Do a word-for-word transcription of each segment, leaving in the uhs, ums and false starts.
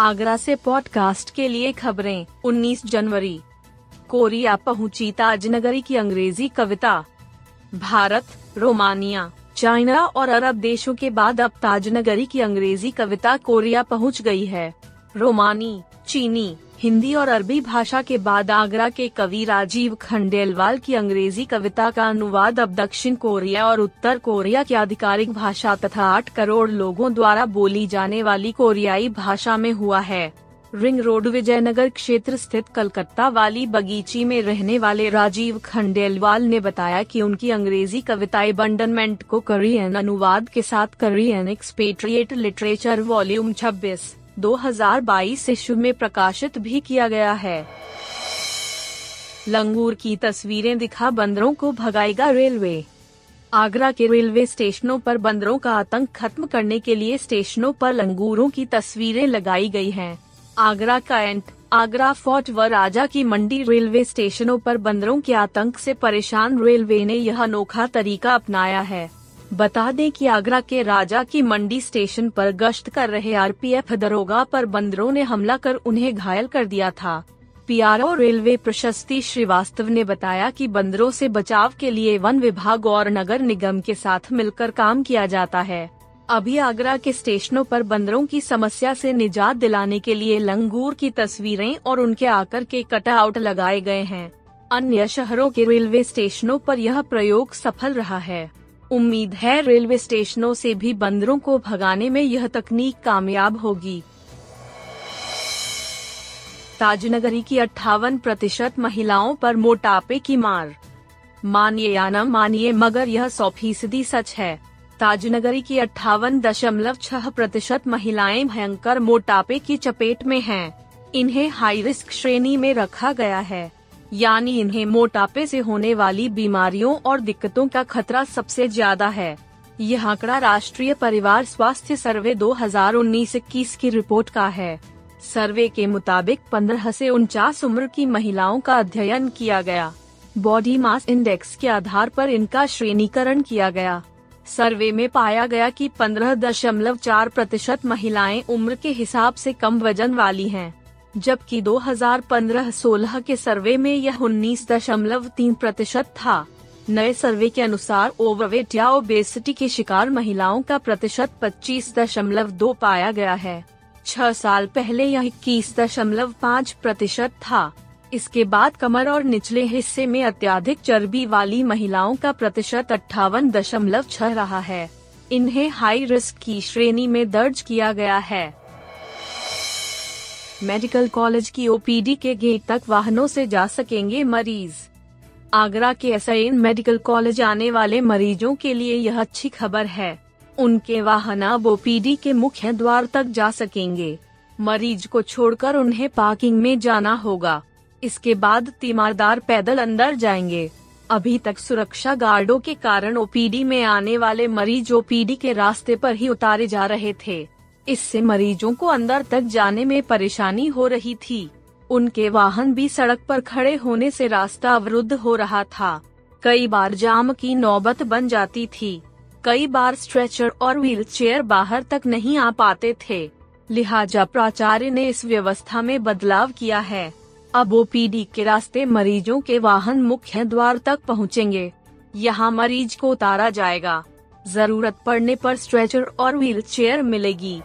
आगरा से पॉडकास्ट के लिए खबरें। उन्नीस जनवरी कोरिया पहुंची ताजनगरी की अंग्रेजी कविता। भारत, रोमानिया, चाइना और अरब देशों के बाद अब ताजनगरी की अंग्रेजी कविता कोरिया पहुंच गई है। रोमानी, चीनी, हिंदी और अरबी भाषा के बाद आगरा के कवि राजीव खंडेलवाल की अंग्रेजी कविता का अनुवाद अब दक्षिण कोरिया और उत्तर कोरिया की आधिकारिक भाषा तथा आठ करोड़ लोगों द्वारा बोली जाने वाली कोरियाई भाषा में हुआ है। रिंग रोड विजयनगर क्षेत्र स्थित कलकत्ता वाली बगीची में रहने वाले राजीव खंडेलवाल ने बताया कि उनकी अंग्रेजी कविता एबंडनमेंट को करियन अनुवाद के साथ करियन एक्सपेट्रियट लिटरेचर वॉल्यूम छब्बीस दो हज़ार बाईस इशू में प्रकाशित भी किया गया है। लंगूर की तस्वीरें दिखा बंदरों को भगाएगा रेलवे। आगरा के रेलवे स्टेशनों पर बंदरों का आतंक खत्म करने के लिए स्टेशनों पर लंगूरों की तस्वीरें लगाई गई हैं। आगरा कैंट, आगरा फोर्ट व राजा की मंडी रेलवे स्टेशनों पर बंदरों के आतंक से परेशान रेलवे ने यह अनोखा तरीका अपनाया है। बता दें कि आगरा के राजा की मंडी स्टेशन पर गश्त कर रहे आरपीएफ दरोगा पर बंदरों ने हमला कर उन्हें घायल कर दिया था। पीआरओ रेलवे प्रशस्ति श्रीवास्तव ने बताया कि बंदरों से बचाव के लिए वन विभाग और नगर निगम के साथ मिलकर काम किया जाता है। अभी आगरा के स्टेशनों पर बंदरों की समस्या से निजात दिलाने के लिए लंगूर की तस्वीरें और उनके आकार के कटआउट लगाए गए हैं। अन्य शहरों के रेलवे स्टेशनों पर यह प्रयोग सफल रहा है। उम्मीद है रेलवे स्टेशनों से भी बंदरों को भगाने में यह तकनीक कामयाब होगी। ताजनगरी की अट्ठावन प्रतिशत महिलाओं पर मोटापे की मार। मानिए या न मानिए मगर यह सौ फीसदी सच है। ताजनगरी की अट्ठावन दशमलव छह प्रतिशत महिलाएं भयंकर मोटापे की चपेट में हैं। इन्हें हाई रिस्क श्रेणी में रखा गया है, यानी इन्हें मोटापे से होने वाली बीमारियों और दिक्कतों का खतरा सबसे ज्यादा है। यह आंकड़ा राष्ट्रीय परिवार स्वास्थ्य सर्वे दो हज़ार उन्नीस इक्कीस की रिपोर्ट का है। सर्वे के मुताबिक पंद्रह से उनचास उम्र की महिलाओं का अध्ययन किया गया। बॉडी मास इंडेक्स के आधार पर इनका श्रेणीकरण किया गया। सर्वे में पाया गया कि पंद्रह दशमलव चार प्रतिशत महिलाएं उम्र के हिसाब से कम वजन वाली हैं, जबकि दो हज़ार पंद्रह सोलह के सर्वे में यह उन्नीस दशमलव तीन प्रतिशत था। नए सर्वे के अनुसार ओवरवेट या ओबेसिटी के शिकार महिलाओं का प्रतिशत पच्चीस दशमलव दो पाया गया है। छह साल पहले यह इक्कीस दशमलव पाँच प्रतिशत था। इसके बाद कमर और निचले हिस्से में अत्यधिक चर्बी वाली महिलाओं का प्रतिशत अट्ठावन दशमलव छह रहा है। इन्हें हाई रिस्क की श्रेणी में दर्ज किया गया है। मेडिकल कॉलेज की ओपीडी के गेट तक वाहनों से जा सकेंगे मरीज। आगरा के एसएन मेडिकल कॉलेज आने वाले मरीजों के लिए यह अच्छी खबर है। उनके वाहन अब ओपीडी के मुख्य द्वार तक जा सकेंगे। मरीज को छोड़कर उन्हें पार्किंग में जाना होगा। इसके बाद तीमारदार पैदल अंदर जाएंगे। अभी तक सुरक्षा गार्डों के कारण ओपीडी में आने वाले मरीज ओपीडी के रास्ते पर ही उतारे जा रहे थे। इससे मरीजों को अंदर तक जाने में परेशानी हो रही थी। उनके वाहन भी सड़क पर खड़े होने से रास्ता अवरुद्ध हो रहा था। कई बार जाम की नौबत बन जाती थी। कई बार स्ट्रेचर और व्हीलचेयर बाहर तक नहीं आ पाते थे। लिहाजा प्राचार्य ने इस व्यवस्था में बदलाव किया है। अब ओपीडी के रास्ते मरीजों के वाहन मुख्य द्वार तक पहुँचेंगे। यहाँ मरीज को उतारा जाएगा। जरूरत पड़ने पर स्ट्रेचर और व्हीलचेयर मिलेगी।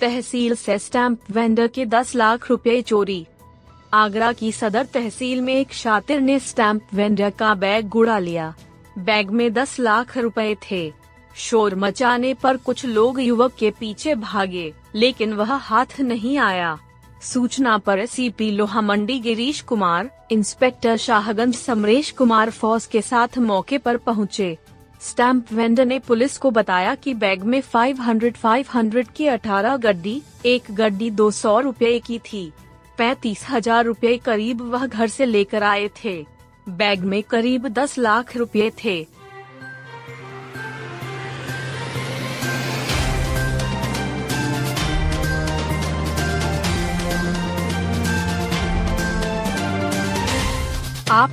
तहसील से स्टैंप वेंडर के दस लाख रुपए चोरी। आगरा की सदर तहसील में एक शातिर ने स्टैंप वेंडर का बैग गुड़ा लिया। बैग में दस लाख रुपए थे। शोर मचाने पर कुछ लोग युवक के पीछे भागे, लेकिन वह हाथ नहीं आया। सूचना पर एसीपी लोहा मंडी गिरीश कुमार, इंस्पेक्टर शाहगंज समरेश कुमार फौज के साथ मौके पर पहुंचे। स्टैम्प वेंडर ने पुलिस को बताया कि बैग में पाँच सौ पाँच सौ की अठारह गड्डी, एक गड्डी दो सौ रूपए की थी। पैंतीस हजार रूपए करीब वह घर से लेकर आए थे। बैग में करीब दस लाख रुपए थे। आप